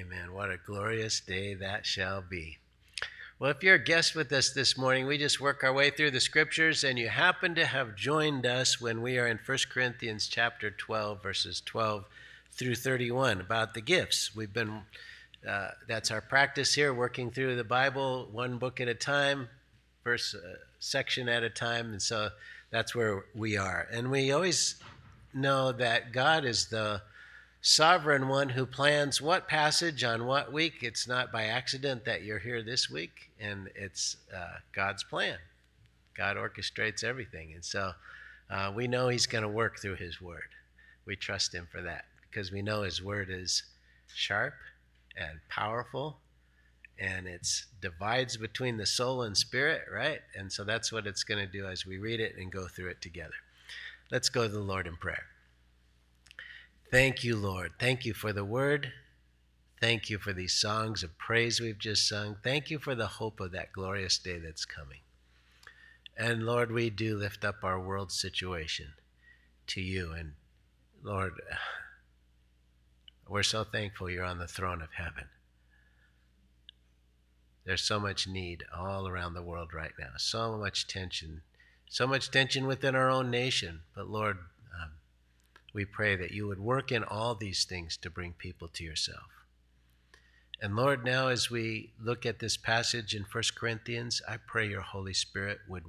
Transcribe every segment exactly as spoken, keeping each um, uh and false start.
Amen. What a glorious day that shall be. Well, if you're a guest with us this morning, we just work our way through the scriptures, and you happen to have joined us when we are in First Corinthians chapter twelve, verses twelve through thirty-one, about the gifts. We've been, uh, that's our practice here, working through the Bible one book at a time, verse uh, section at a time, and so that's where we are. And we always know that God is the sovereign one who plans what passage on what week. It's not by accident that you're here this week, and it's uh, God's plan. God orchestrates everything, and so uh, we know he's going to work through his word. We trust him for that because we know his word is sharp and powerful, and it divides between the soul and spirit, right? And so that's what it's going to do as we read it and go through it together. Let's go to the Lord in prayer. Thank you, Lord. Thank you for the word. Thank you for these songs of praise we've just sung. Thank you for the hope of that glorious day that's coming. And Lord, we do lift up our world situation to you. And Lord, we're so thankful you're on the throne of heaven. There's so much need all around the world right now. So much tension. So much tension within our own nation. But Lord, um, we pray that you would work in all these things to bring people to yourself. And Lord, now as we look at this passage in First Corinthians, I pray your Holy Spirit would,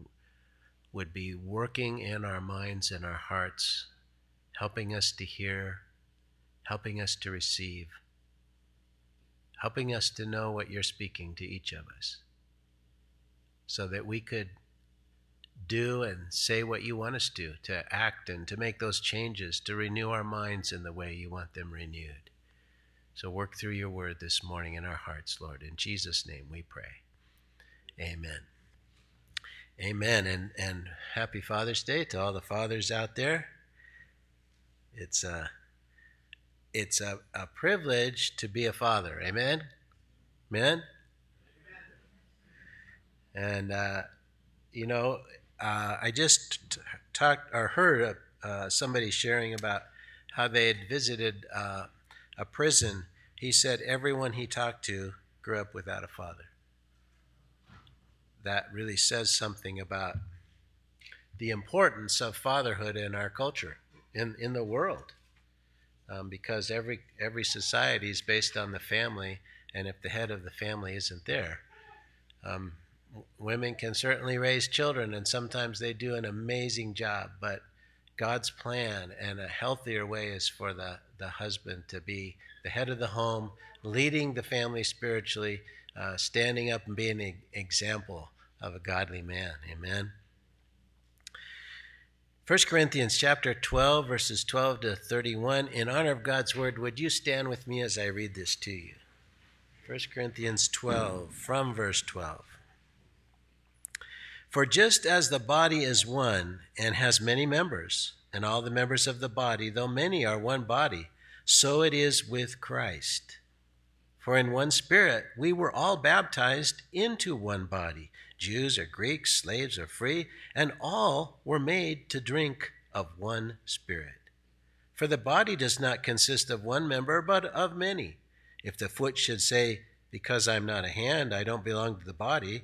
would be working in our minds and our hearts, helping us to hear, helping us to receive, helping us to know what you're speaking to each of us, so that we could do and say what you want us to, to act and to make those changes, to renew our minds in the way you want them renewed. So work through your word this morning in our hearts, Lord. In Jesus' name we pray. Amen. Amen. And and happy Father's Day to all the fathers out there. It's a, it's a, a privilege to be a father. Amen? Amen? And, uh, you know, Uh, I just t- talked or heard uh, somebody sharing about how they had visited uh, a prison. He said everyone he talked to grew up without a father. That really says something about the importance of fatherhood in our culture, in, in the world, um, because every every society is based on the family, and if the head of the family isn't there, um, women can certainly raise children, and sometimes they do an amazing job, but God's plan and a healthier way is for the, the husband to be the head of the home, leading the family spiritually, uh, standing up and being an example of a godly man. Amen. First Corinthians chapter twelve, verses twelve to thirty-one. In honor of God's word, would you stand with me as I read this to you? First Corinthians twelve, from verse twelve. For just as the body is one and has many members, and all the members of the body, though many, are one body, so it is with Christ. For in one Spirit we were all baptized into one body, Jews or Greeks, slaves or free, and all were made to drink of one Spirit. For the body does not consist of one member, but of many. If the foot should say, because I'm not a hand, I don't belong to the body,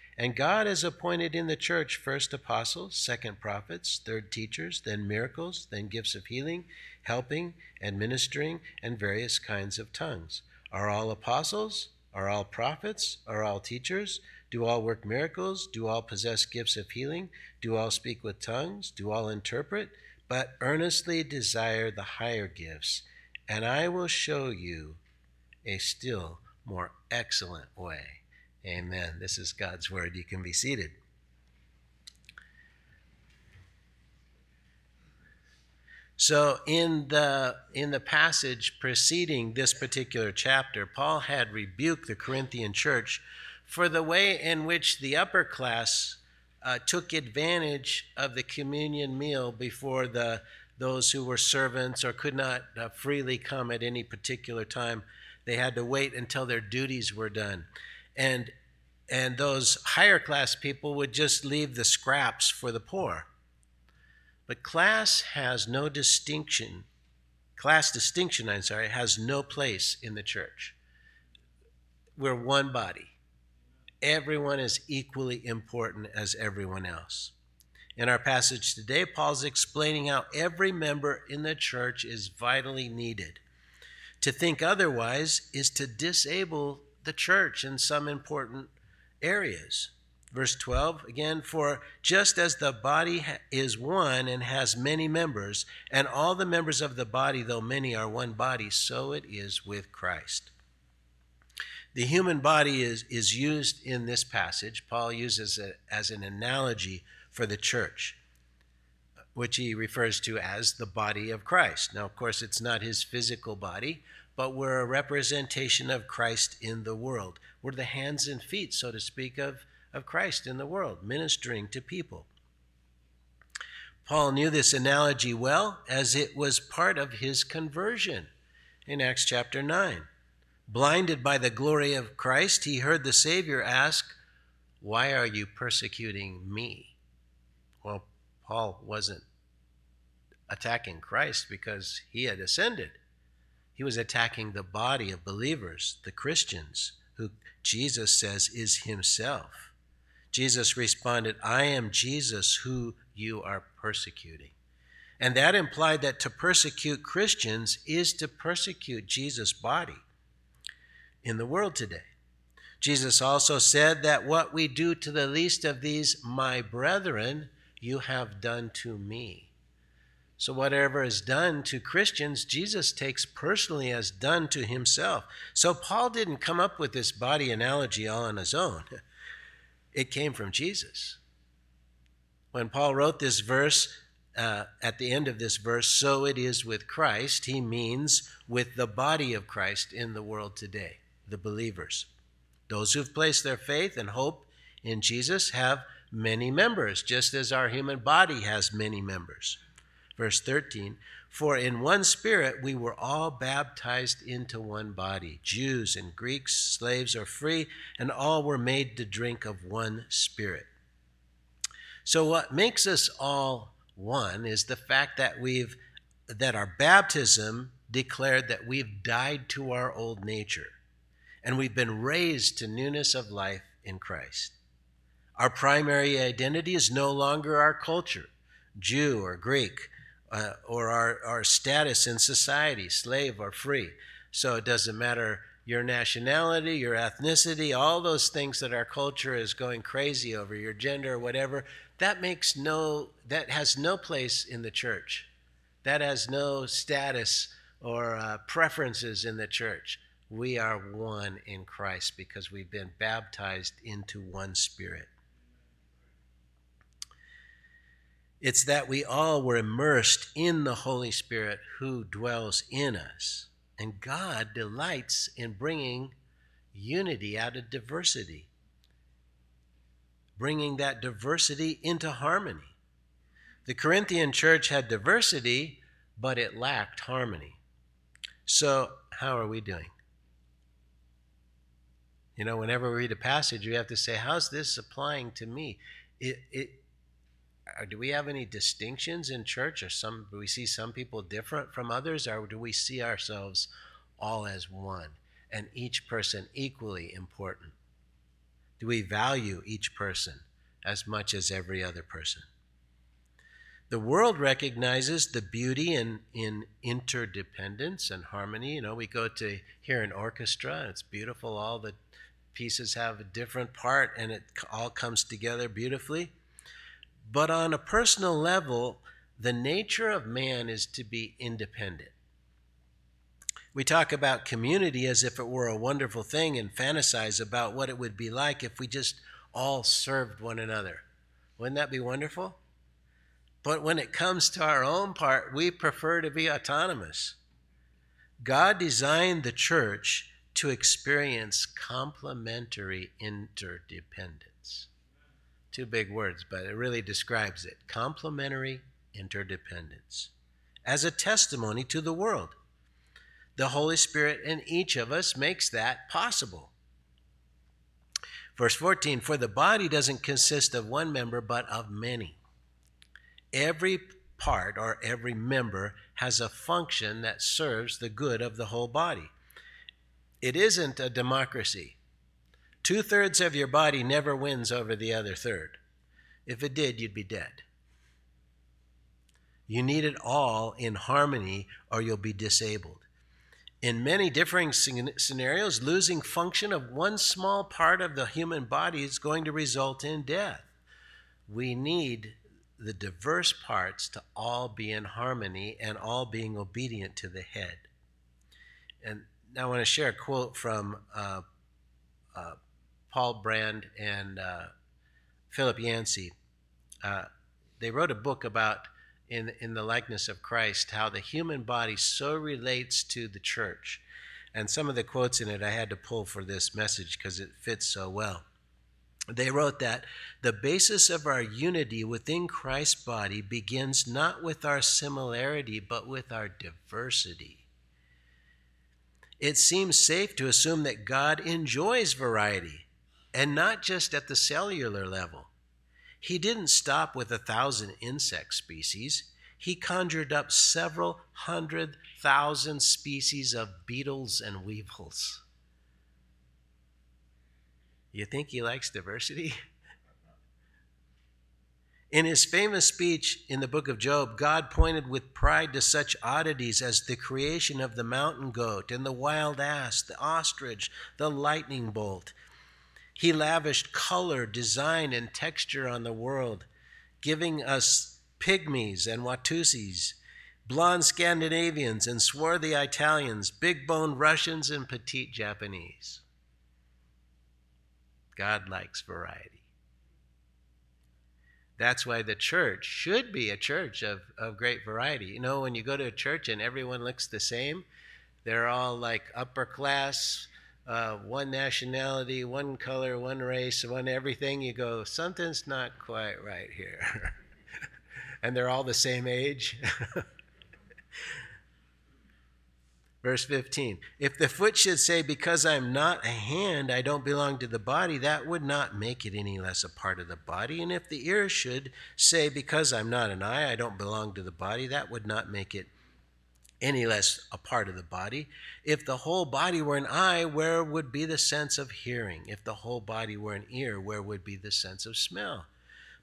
And God has appointed in the church first apostles, second prophets, third teachers, then miracles, then gifts of healing, helping, and ministering, and various kinds of tongues. Are all apostles? Are all prophets? Are all teachers? Do all work miracles? Do all possess gifts of healing? Do all speak with tongues? Do all interpret? But earnestly desire the higher gifts, and I will show you a still more excellent way. Amen. This is God's word. You can be seated. So in the in the passage preceding this particular chapter, Paul had rebuked the Corinthian church for the way in which the upper class uh, took advantage of the communion meal before the those who were servants or could not uh, freely come at any particular time. They had to wait until their duties were done. And and those higher class people would just leave the scraps for the poor. But class has no distinction. Class distinction, I'm sorry, has no place in the church. We're one body. Everyone is equally important as everyone else. In our passage today, Paul's explaining how every member in the church is vitally needed. To think otherwise is to disable the church in some important areas. Verse twelve, again, for just as the body is one and has many members, and all the members of the body, though many, are one body, so it is with Christ. The human body is, is used in this passage. Paul uses it as an analogy for the church, which he refers to as the body of Christ. Now, of course, it's not his physical body, but we're a representation of Christ in the world. We're the hands and feet, so to speak, of, of Christ in the world, ministering to people. Paul knew this analogy well, as it was part of his conversion in Acts chapter nine. Blinded by the glory of Christ, he heard the Savior ask, "Why are you persecuting me?" Well, Paul wasn't attacking Christ because he had ascended. He was attacking the body of believers, the Christians, who Jesus says is himself. Jesus responded, "I am Jesus who you are persecuting." And that implied that to persecute Christians is to persecute Jesus' body in the world today. Jesus also said that what we do to the least of these, my brethren, you have done to me. So whatever is done to Christians, Jesus takes personally as done to himself. So Paul didn't come up with this body analogy all on his own. It came from Jesus. When Paul wrote this verse, uh, at the end of this verse, so it is with Christ, he means with the body of Christ in the world today, the believers. Those who've placed their faith and hope in Jesus have many members, just as our human body has many members. Verse thirteen, for in one spirit we were all baptized into one body, Jews and Greeks, slaves or free, and all were made to drink of one spirit. So what makes us all one is the fact that we've that our baptism declared that we've died to our old nature, and we've been raised to newness of life in Christ. Our primary identity is no longer our culture, Jew or Greek, Uh, or our, our status in society, slave or free. So it doesn't matter your nationality, your ethnicity, all those things that our culture is going crazy over, your gender or whatever, that makes no, that has no place in the church. That has no status or uh, preferences in the church. We are one in Christ because we've been baptized into one spirit. It's that we all were immersed in the Holy Spirit who dwells in us. And God delights in bringing unity out of diversity, bringing that diversity into harmony. The Corinthian church had diversity, but it lacked harmony. So how are we doing? You know, whenever we read a passage, we have to say, how's this applying to me? It, it, do we have any distinctions in church? Or some, do we see some people different from others? Or do we see ourselves all as one and each person equally important? Do we value each person as much as every other person? The world recognizes the beauty in, in interdependence and harmony. You know, we go to hear an orchestra, and it's beautiful. All the pieces have a different part, and it all comes together beautifully. But on a personal level, the nature of man is to be independent. We talk about community as if it were a wonderful thing and fantasize about what it would be like if we just all served one another. Wouldn't that be wonderful? But when it comes to our own part, we prefer to be autonomous. God designed the church to experience complementary interdependence. Two big words, but it really describes it. Complementary interdependence. As a testimony to the world, the Holy Spirit in each of us makes that possible. Verse fourteen, for the body doesn't consist of one member, but of many. Every part or every member has a function that serves the good of the whole body. It isn't a democracy. Two-thirds of your body never wins over the other third. If it did, you'd be dead. You need it all in harmony or you'll be disabled. In many differing scenarios, losing function of one small part of the human body is going to result in death. We need the diverse parts to all be in harmony and all being obedient to the head. And I want to share a quote from uh, uh, Paul Brand and uh, Philip Yancey. Uh, they wrote a book about in, in the likeness of Christ, how the human body so relates to the church. And some of the quotes in it I had to pull for this message because it fits so well. They wrote that the basis of our unity within Christ's body begins not with our similarity, but with our diversity. It seems safe to assume that God enjoys variety, and not just at the cellular level. He didn't stop with a thousand insect species. He conjured up several hundred thousand species of beetles and weevils. You think he likes diversity? In his famous speech in the book of Job, God pointed with pride to such oddities as the creation of the mountain goat and the wild ass, the ostrich, the lightning bolt. He lavished color, design, and texture on the world, giving us pygmies and Watusis, blonde Scandinavians and swarthy Italians, big-boned Russians and petite Japanese. God likes variety. That's why the church should be a church of, of great variety. You know, when you go to a church and everyone looks the same, they're all like upper class, uh, one nationality, one color, one race, one everything. You go, something's not quite right here. And they're all the same age. Verse fifteen, if the foot should say, because I'm not a hand, I don't belong to the body, that would not make it any less a part of the body. And if the ear should say, because I'm not an eye, I don't belong to the body, that would not make it any less a part of the body. If the whole body were an eye, where would be the sense of hearing? If the whole body were an ear, where would be the sense of smell?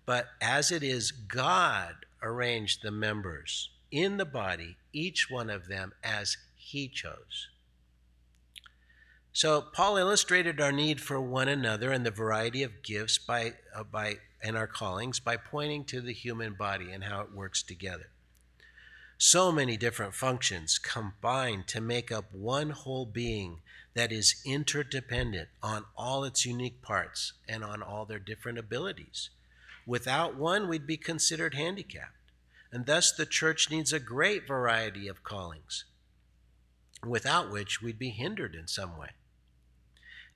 But as it is, God arranged the members in the body, each one of them as He chose. So Paul illustrated our need for one another and the variety of gifts by, uh, by and our callings by pointing to the human body and how it works together. So many different functions combine to make up one whole being that is interdependent on all its unique parts and on all their different abilities. Without one, we'd be considered handicapped. And thus the church needs a great variety of callings, without which we'd be hindered in some way.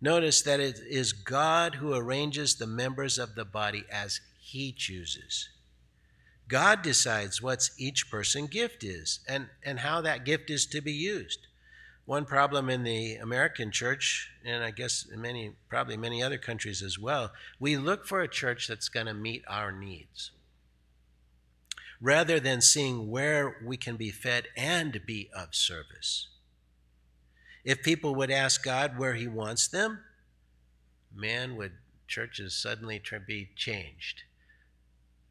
Notice that it is God who arranges the members of the body as He chooses. God decides what each person's gift is and, and how that gift is to be used. One problem in the American church, and I guess in many, probably many other countries as well, we look for a church that's going to meet our needs, rather than seeing where we can be fed and be of service. If people would ask God where he wants them, man, would churches suddenly be changed.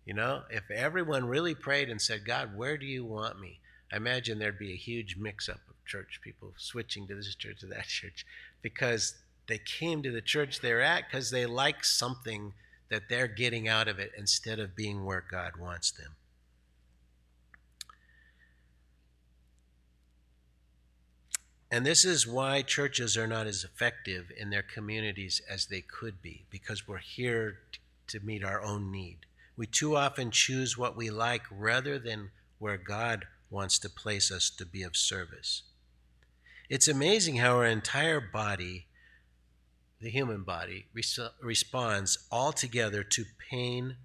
You know, if everyone really prayed and said, God, where do you want me? I imagine there'd be a huge mix-up of church people switching to this church or that church, because they came to the church they're at because they like something that they're getting out of it instead of being where God wants them. And this is why churches are not as effective in their communities as they could be, because we're here to meet our own need. We too often choose what we like rather than where God wants to place us to be of service. It's amazing how our entire body, the human body, res- responds altogether to pain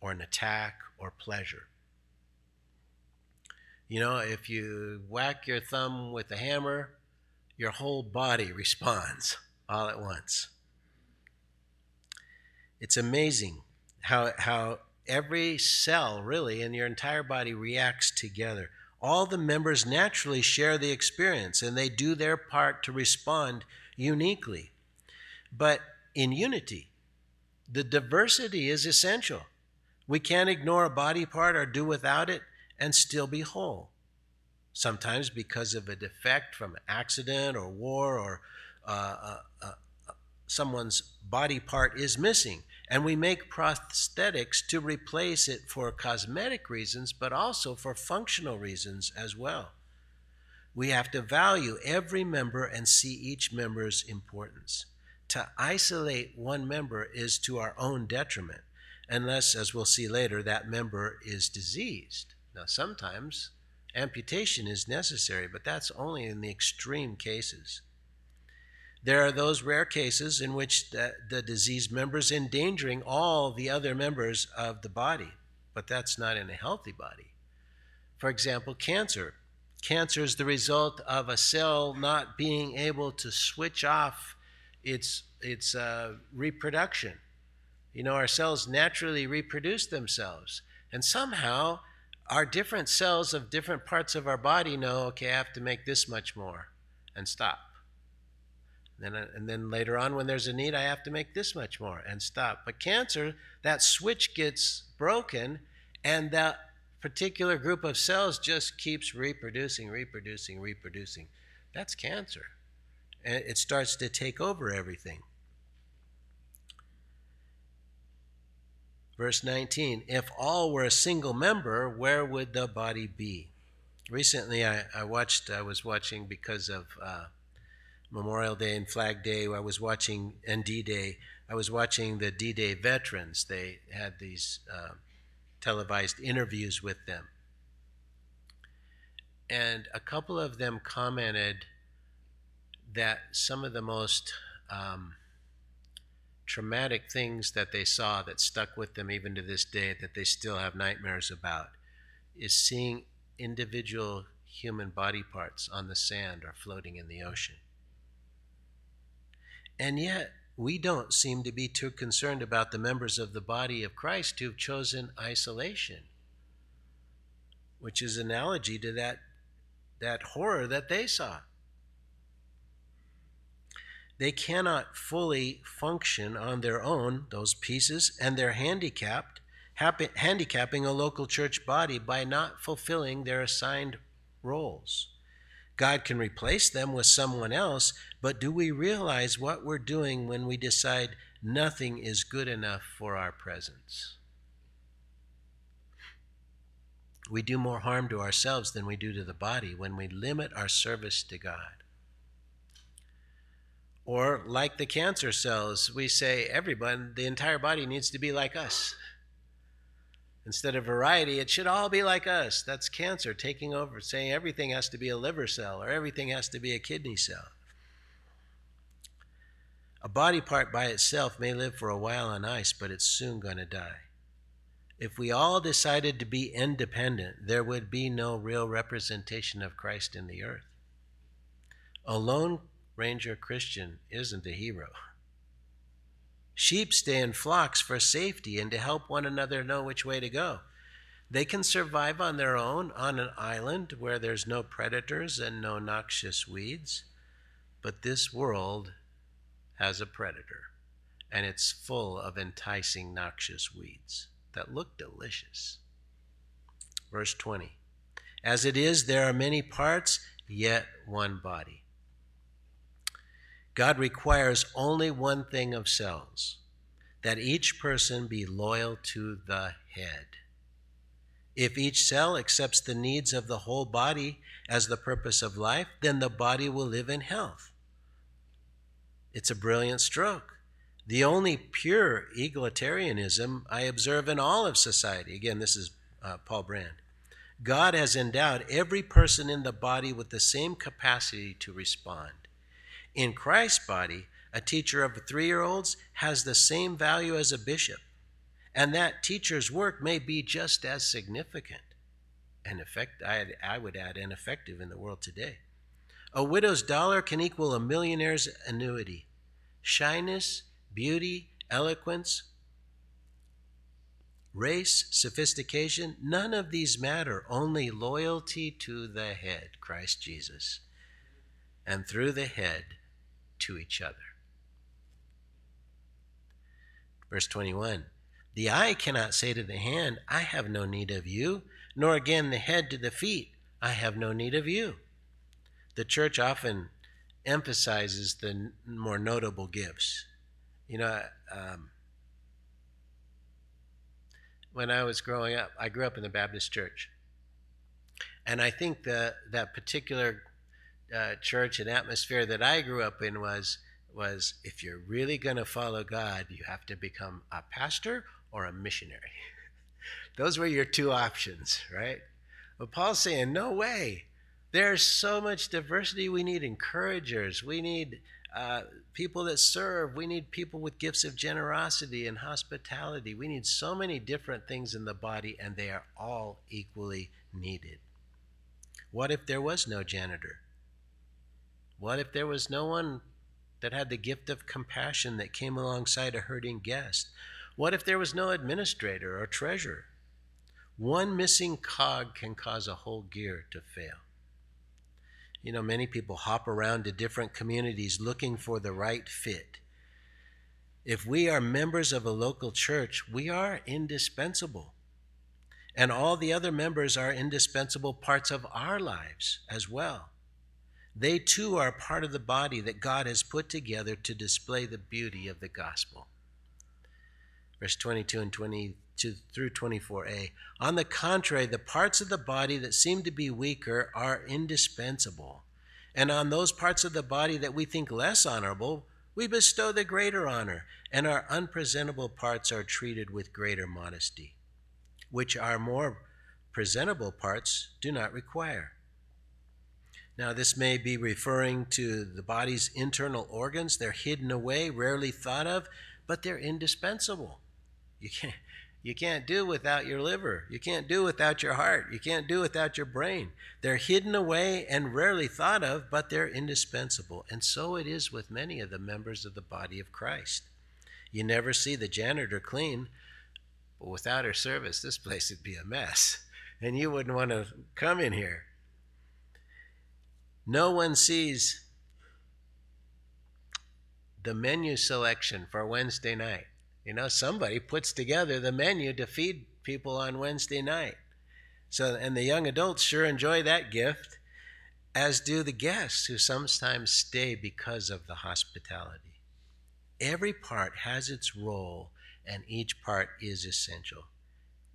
or an attack or pleasure. You know, if you whack your thumb with a hammer, your whole body responds all at once. It's amazing how how every cell, really, in your entire body reacts together. All the members naturally share the experience, and they do their part to respond uniquely. But in unity, the diversity is essential. We can't ignore a body part or do without it and still be whole. Sometimes because of a defect from an accident or war, or uh, uh, uh, someone's body part is missing. And we make prosthetics to replace it for cosmetic reasons, but also for functional reasons as well. We have to value every member and see each member's importance. To isolate one member is to our own detriment, unless, as we'll see later, that member is diseased. Now, sometimes amputation is necessary, but that's only in the extreme cases. There are those rare cases in which the, the diseased member is endangering all the other members of the body, but that's not in a healthy body. For example, cancer. Cancer is the result of a cell not being able to switch off its, its uh, reproduction. You know, our cells naturally reproduce themselves, and somehow our different cells of different parts of our body know, okay, I have to make this much more, and stop. And then, and then later on, when there's a need, I have to make this much more, and stop. But cancer, that switch gets broken, and that particular group of cells just keeps reproducing, reproducing, reproducing. That's cancer. And it starts to take over everything. Verse nineteen, if all were a single member, where would the body be? Recently, I, I watched, I was watching because of uh, Memorial Day and Flag Day, I was watching, and D-Day, I was watching the D-Day veterans. They had these uh, televised interviews with them. And a couple of them commented that some of the most um, traumatic things that they saw that stuck with them even to this day, that they still have nightmares about, is seeing individual human body parts on the sand or floating in the ocean. And yet, we don't seem to be too concerned about the members of the body of Christ who've chosen isolation, which is an analogy to that, that horror that they saw. They cannot fully function on their own, those pieces, and they're handicapped, happy, handicapping a local church body by not fulfilling their assigned roles. God can replace them with someone else, but do we realize what we're doing when we decide nothing is good enough for our presence? We do more harm to ourselves than we do to the body when we limit our service to God. Or like the cancer cells, we say everyone, the entire body needs to be like us. Instead of variety, it should all be like us. That's cancer taking over, saying everything has to be a liver cell or everything has to be a kidney cell. A body part by itself may live for a while on ice, but it's soon going to die. If we all decided to be independent, there would be no real representation of Christ in the earth. A Lone Ranger Christian isn't a hero. Sheep stay in flocks for safety and to help one another know which way to go. They can survive on their own on an island where there's no predators and no noxious weeds. But this world has a predator, and it's full of enticing noxious weeds that look delicious. Verse twenty, as it is, there are many parts, yet one body. God requires only one thing of selves, that each person be loyal to the head. If each cell accepts the needs of the whole body as the purpose of life, then the body will live in health. It's a brilliant stroke. The only pure egalitarianism I observe in all of society. Again, this is uh, Paul Brand. God has endowed every person in the body with the same capacity to respond. In Christ's body, a teacher of three-year-olds has the same value as a bishop, and that teacher's work may be just as significant and effect, I, I would add, and effective in the world today. A widow's dollar can equal a millionaire's annuity. Shyness, beauty, eloquence, race, sophistication, none of these matter, only loyalty to the head, Christ Jesus, and through the head to each other. Verse twenty-one, the eye cannot say to the hand, I have no need of you, nor again the head to the feet, I have no need of you. The church often emphasizes the more notable gifts. You know, um, when I was growing up, I grew up in the Baptist church. And I think the, that particular uh, church and atmosphere that I grew up in was, was if you're really going to follow God, you have to become a pastor or a missionary. Those were your two options, right? But Paul's saying, no way. There's so much diversity. We need encouragers. We need uh, people that serve. We need people with gifts of generosity and hospitality. We need so many different things in the body, and they are all equally needed. What if there was no janitor? What if there was no one that had the gift of compassion that came alongside a hurting guest? What if there was no administrator or treasurer? One missing cog can cause a whole gear to fail. You know, many people hop around to different communities looking for the right fit. If we are members of a local church, we are indispensable. And all the other members are indispensable parts of our lives as well. They too are part of the body that God has put together to display the beauty of the gospel. Verse twenty-two and twenty-two through twenty-four a. On the contrary, the parts of the body that seem to be weaker are indispensable. And on those parts of the body that we think less honorable, we bestow the greater honor, and our unpresentable parts are treated with greater modesty, which our more presentable parts do not require. Now, this may be referring to the body's internal organs. They're hidden away, rarely thought of, but they're indispensable. You can't, you can't do without your liver. You can't do without your heart. You can't do without your brain. They're hidden away and rarely thought of, but they're indispensable. And so it is with many of the members of the body of Christ. You never see the janitor clean, but without her service, this place would be a mess. And you wouldn't want to come in here. No one sees the menu selection for Wednesday night. You know, somebody puts together the menu to feed people on Wednesday night. So, and the young adults sure enjoy that gift, as do the guests who sometimes stay because of the hospitality. Every part has its role, and each part is essential.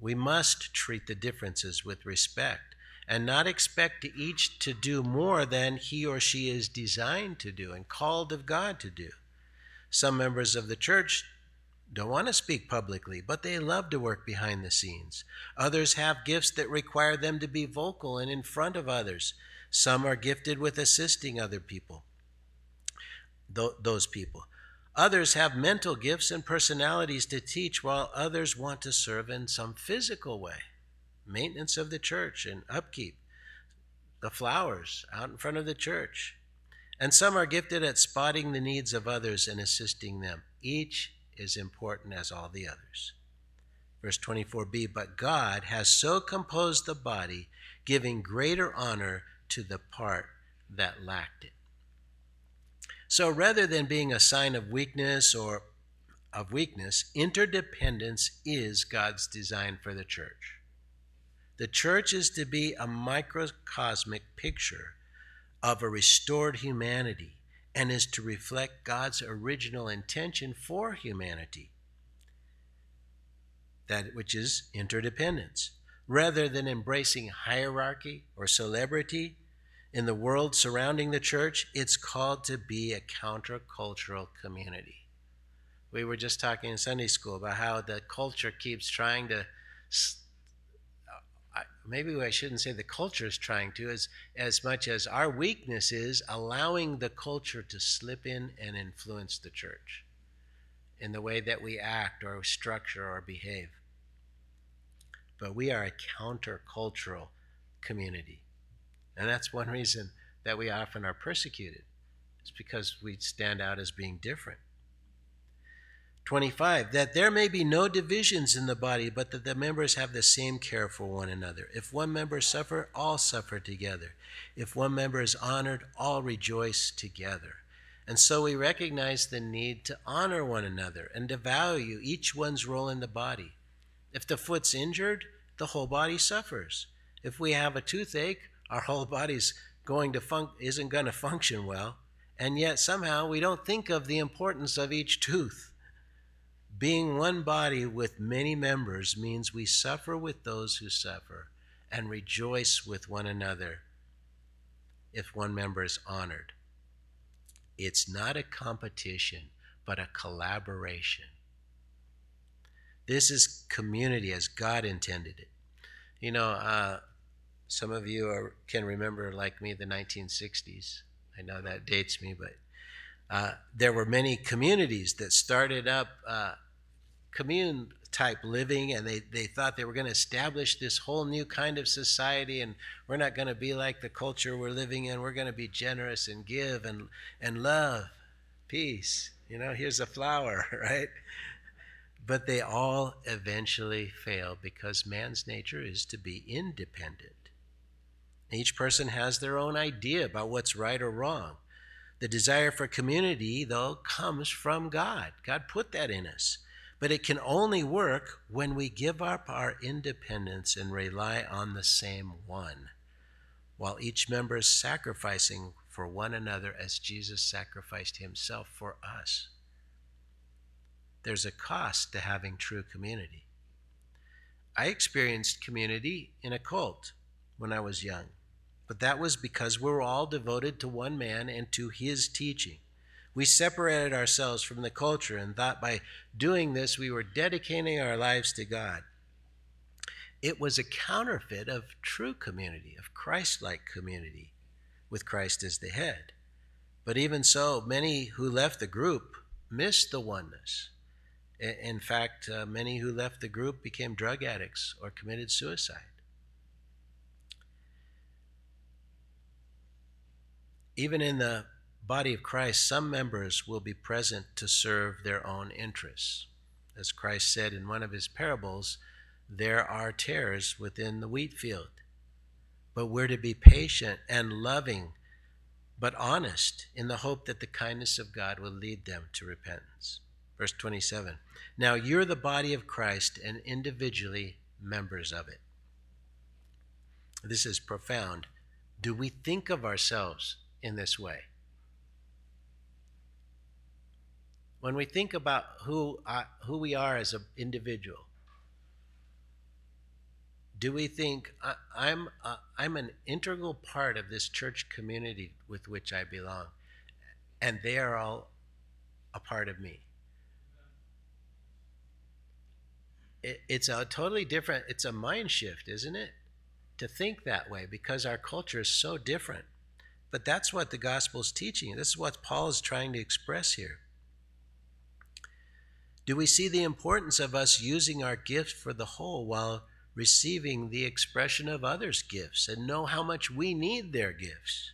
We must treat the differences with respect, and not expect to each to do more than he or she is designed to do and called of God to do. Some members of the church don't want to speak publicly, but they love to work behind the scenes. Others have gifts that require them to be vocal and in front of others. Some are gifted with assisting other people, th- those people. Others have mental gifts and personalities to teach, while others want to serve in some physical way. Maintenance of the church and upkeep, the flowers out in front of the church. And some are gifted at spotting the needs of others and assisting them. Each is important as all the others. Verse twenty-four b, but God has so composed the body, giving greater honor to the part that lacked it. So rather than being a sign of weakness or of weakness, interdependence is God's design for the church. The church is to be a microcosmic picture of a restored humanity and is to reflect God's original intention for humanity, that which is interdependence. Rather than embracing hierarchy or celebrity in the world surrounding the church, it's called to be a countercultural community. We were just talking in Sunday school about how the culture keeps trying to, maybe I shouldn't say the culture is trying to, as, as much as our weakness is allowing the culture to slip in and influence the church in the way that we act or structure or behave. But we are a countercultural community. And that's one reason that we often are persecuted. It's because we stand out as being different. twenty-five, that there may be no divisions in the body, but that the members have the same care for one another. If one member suffer, all suffer together. If one member is honored, all rejoice together. And so we recognize the need to honor one another and to value each one's role in the body. If the foot's injured, the whole body suffers. If we have a toothache, our whole body's going to func- isn't going to function well. And yet somehow we don't think of the importance of each tooth. Being one body with many members means we suffer with those who suffer and rejoice with one another if one member is honored. It's not a competition, but a collaboration. This is community as God intended it. You know, uh, some of you are, can remember, like me, the nineteen sixties. I know that dates me, but uh, there were many communities that started up uh, commune-type living, and they, they thought they were going to establish this whole new kind of society, and we're not going to be like the culture we're living in. We're going to be generous and give and, and love, peace. You know, here's a flower, right? But they all eventually fail because man's nature is to be independent. Each person has their own idea about what's right or wrong. The desire for community, though, comes from God. God put that in us. But it can only work when we give up our independence and rely on the same one, while each member is sacrificing for one another as Jesus sacrificed himself for us. There's a cost to having true community. I experienced community in a cult when I was young, but that was because we were all devoted to one man and to his teaching. We separated ourselves from the culture and thought by doing this we were dedicating our lives to God. It was a counterfeit of true community, of Christ-like community, with Christ as the head. But even so, many who left the group missed the oneness. In fact, uh, many who left the group became drug addicts or committed suicide. Even in the body of Christ, some members will be present to serve their own interests. As Christ said in one of his parables, there are tares within the wheat field. But we're to be patient and loving, but honest, in the hope that the kindness of God will lead them to repentance. Verse twenty-seven, now you're the body of Christ and individually members of it. This is profound. Do we think of ourselves in this way? When we think about who uh, who we are as an individual, do we think I, I'm uh, I'm an integral part of this church community with which I belong, and they are all a part of me? It's a totally different, it's a mind shift, isn't it? To think that way, because our culture is so different. But that's what the gospel's teaching. This is what Paul is trying to express here. Do we see the importance of us using our gift for the whole while receiving the expression of others' gifts and know how much we need their gifts?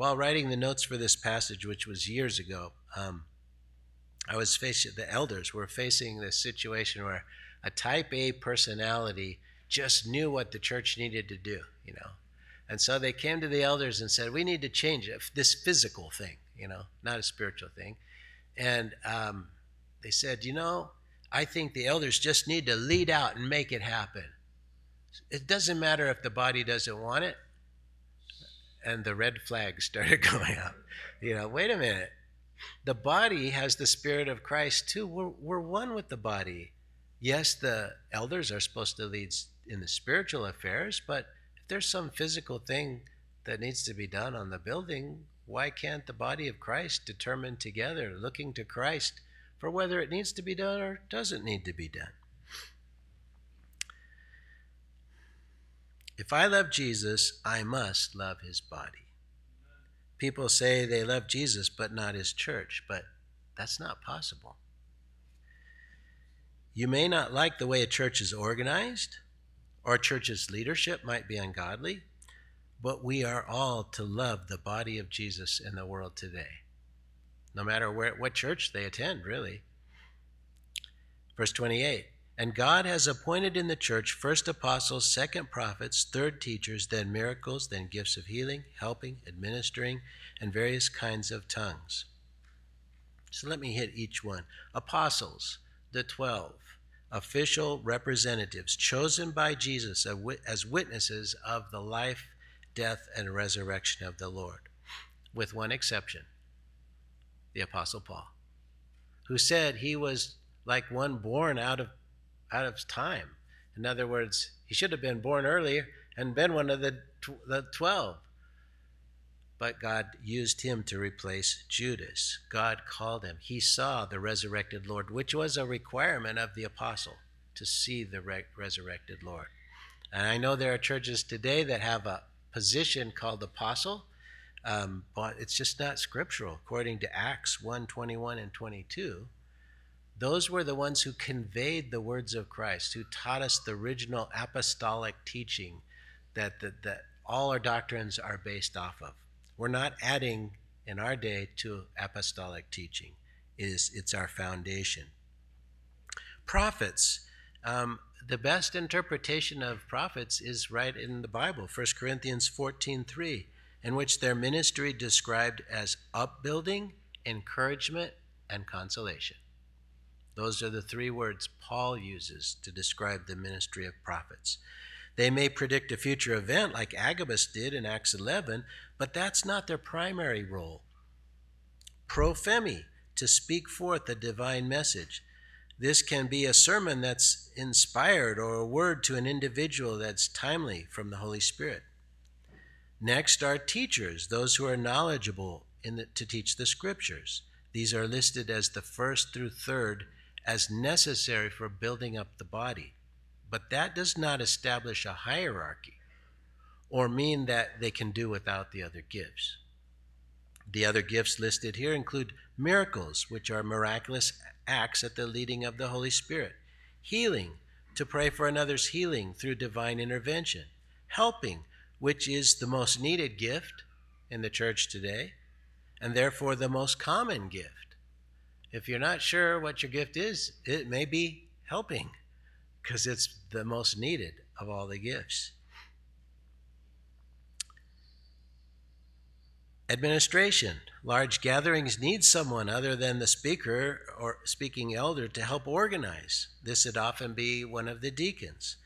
While writing the notes for this passage, which was years ago, um, I was facing, the elders were facing this situation where a type A personality just knew what the church needed to do, you know. And so they came to the elders and said, we need to change this physical thing, you know, not a spiritual thing. And um, they said, you know, I think the elders just need to lead out and make it happen. It doesn't matter if the body doesn't want it. And the red flags started going up. You know, wait a minute. The body has the Spirit of Christ too. We're, we're one with the body. Yes, the elders are supposed to lead in the spiritual affairs, but if there's some physical thing that needs to be done on the building, why can't the body of Christ determine together, looking to Christ for whether it needs to be done or doesn't need to be done? If I love Jesus, I must love his body. People say they love Jesus, but not his church, but that's not possible. You may not like the way a church is organized, or a church's leadership might be ungodly, but we are all to love the body of Jesus in the world today, no matter where, what church they attend, really. Verse twenty-eight. And God has appointed in the church first apostles, second prophets, third teachers, then miracles, then gifts of healing, helping, administering, and various kinds of tongues. So let me hit each one. Apostles, the twelve, official representatives chosen by Jesus as witnesses of the life, death, and resurrection of the Lord, with one exception, the Apostle Paul, who said he was like one born out of out of time. In other words, he should have been born earlier and been one of the twelve. But God used him to replace Judas. God called him. He saw the resurrected Lord, which was a requirement of the apostle, to see the re- resurrected Lord. And I know there are churches today that have a position called apostle, um, but it's just not scriptural. According to Acts one, twenty-one and twenty-two, those were the ones who conveyed the words of Christ, who taught us the original apostolic teaching that, that, that all our doctrines are based off of. We're not adding in our day to apostolic teaching. It is, it's our foundation. Prophets. Um, the best interpretation of prophets is right in the Bible, First Corinthians fourteen three, in which their ministry described as upbuilding, encouragement, and consolation. Those are the three words Paul uses to describe the ministry of prophets. They may predict a future event like Agabus did in Acts eleven, but that's not their primary role. Prophemy, to speak forth a divine message. This can be a sermon that's inspired or a word to an individual that's timely from the Holy Spirit. Next are teachers, those who are knowledgeable in the, to teach the scriptures. These are listed as the first through third as necessary for building up the body. But that does not establish a hierarchy or mean that they can do without the other gifts. The other gifts listed here include miracles, which are miraculous acts at the leading of the Holy Spirit. Healing, to pray for another's healing through divine intervention. Helping, which is the most needed gift in the church today, and therefore the most common gift. If you're not sure what your gift is, it may be helping, because it's the most needed of all the gifts. Administration. Large gatherings need someone other than the speaker or speaking elder to help organize. This would often be one of the deacons.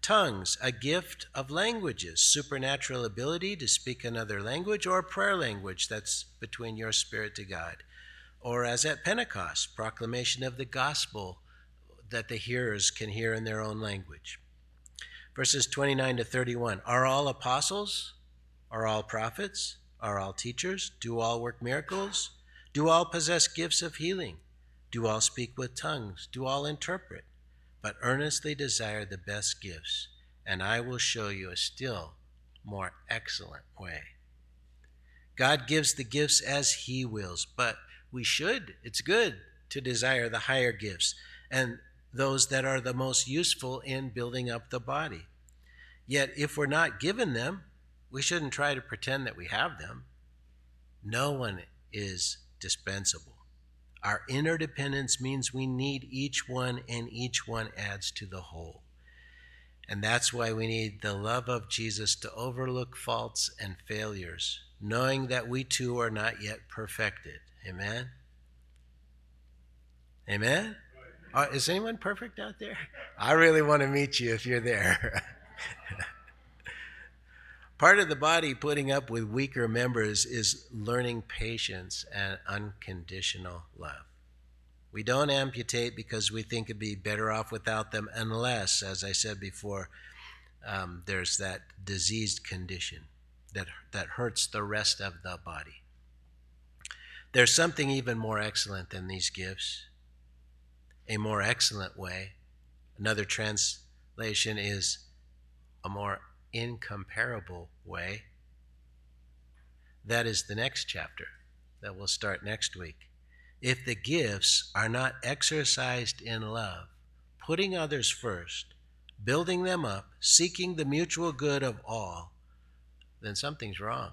Tongues, a gift of languages, supernatural ability to speak another language or prayer language that's between your spirit to God. Or as at Pentecost, proclamation of the gospel that the hearers can hear in their own language. Verses twenty-nine to thirty-one, are all apostles? Are all prophets? Are all teachers? Do all work miracles? Do all possess gifts of healing? Do all speak with tongues? Do all interpret? But earnestly desire the best gifts, and I will show you a still more excellent way. God gives the gifts as he wills, but we should, it's good to desire the higher gifts and those that are the most useful in building up the body. Yet if we're not given them, we shouldn't try to pretend that we have them. No one is dispensable. Our interdependence means we need each one, and each one adds to the whole. And that's why we need the love of Jesus to overlook faults and failures, knowing that we too are not yet perfected. Amen? Amen? Right. Oh, is anyone perfect out there? I really want to meet you if you're there. Part of the body putting up with weaker members is learning patience and unconditional love. We don't amputate because we think it'd be better off without them unless, as I said before, um, there's that diseased condition that, that hurts the rest of the body. There's something even more excellent than these gifts. A more excellent way, another translation is a more incomparable way. That is the next chapter that we'll start next week. If the gifts are not exercised in love, putting others first, building them up, seeking the mutual good of all, then something's wrong.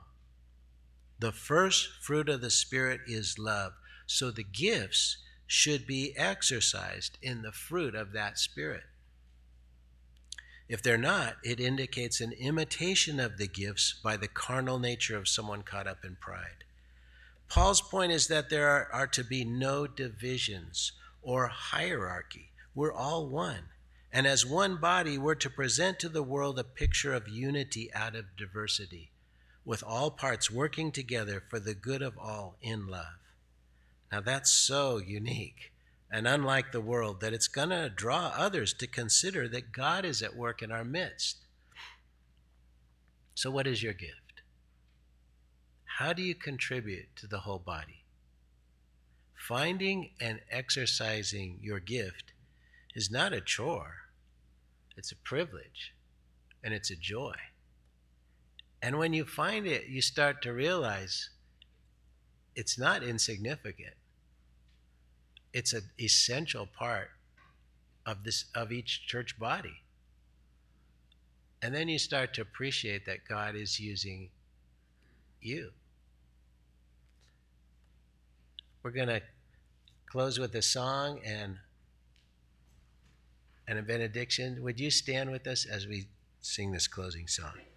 The first fruit of the Spirit is love. So the gifts should be exercised in the fruit of that Spirit. If they're not, it indicates an imitation of the gifts by the carnal nature of someone caught up in pride. Paul's point is that there are, are to be no divisions or hierarchy. We're all one. And as one body, we're to present to the world a picture of unity out of diversity, with all parts working together for the good of all in love. Now that's so unique and unlike the world that it's going to draw others to consider that God is at work in our midst. So what is your gift? How do you contribute to the whole body? Finding and exercising your gift is not a chore. It's a privilege, and it's a joy. And when you find it, you start to realize it's not insignificant. It's an essential part of this of each church body. And then you start to appreciate that God is using you. We're going to close with a song and, and a benediction. Would you stand with us as we sing this closing song?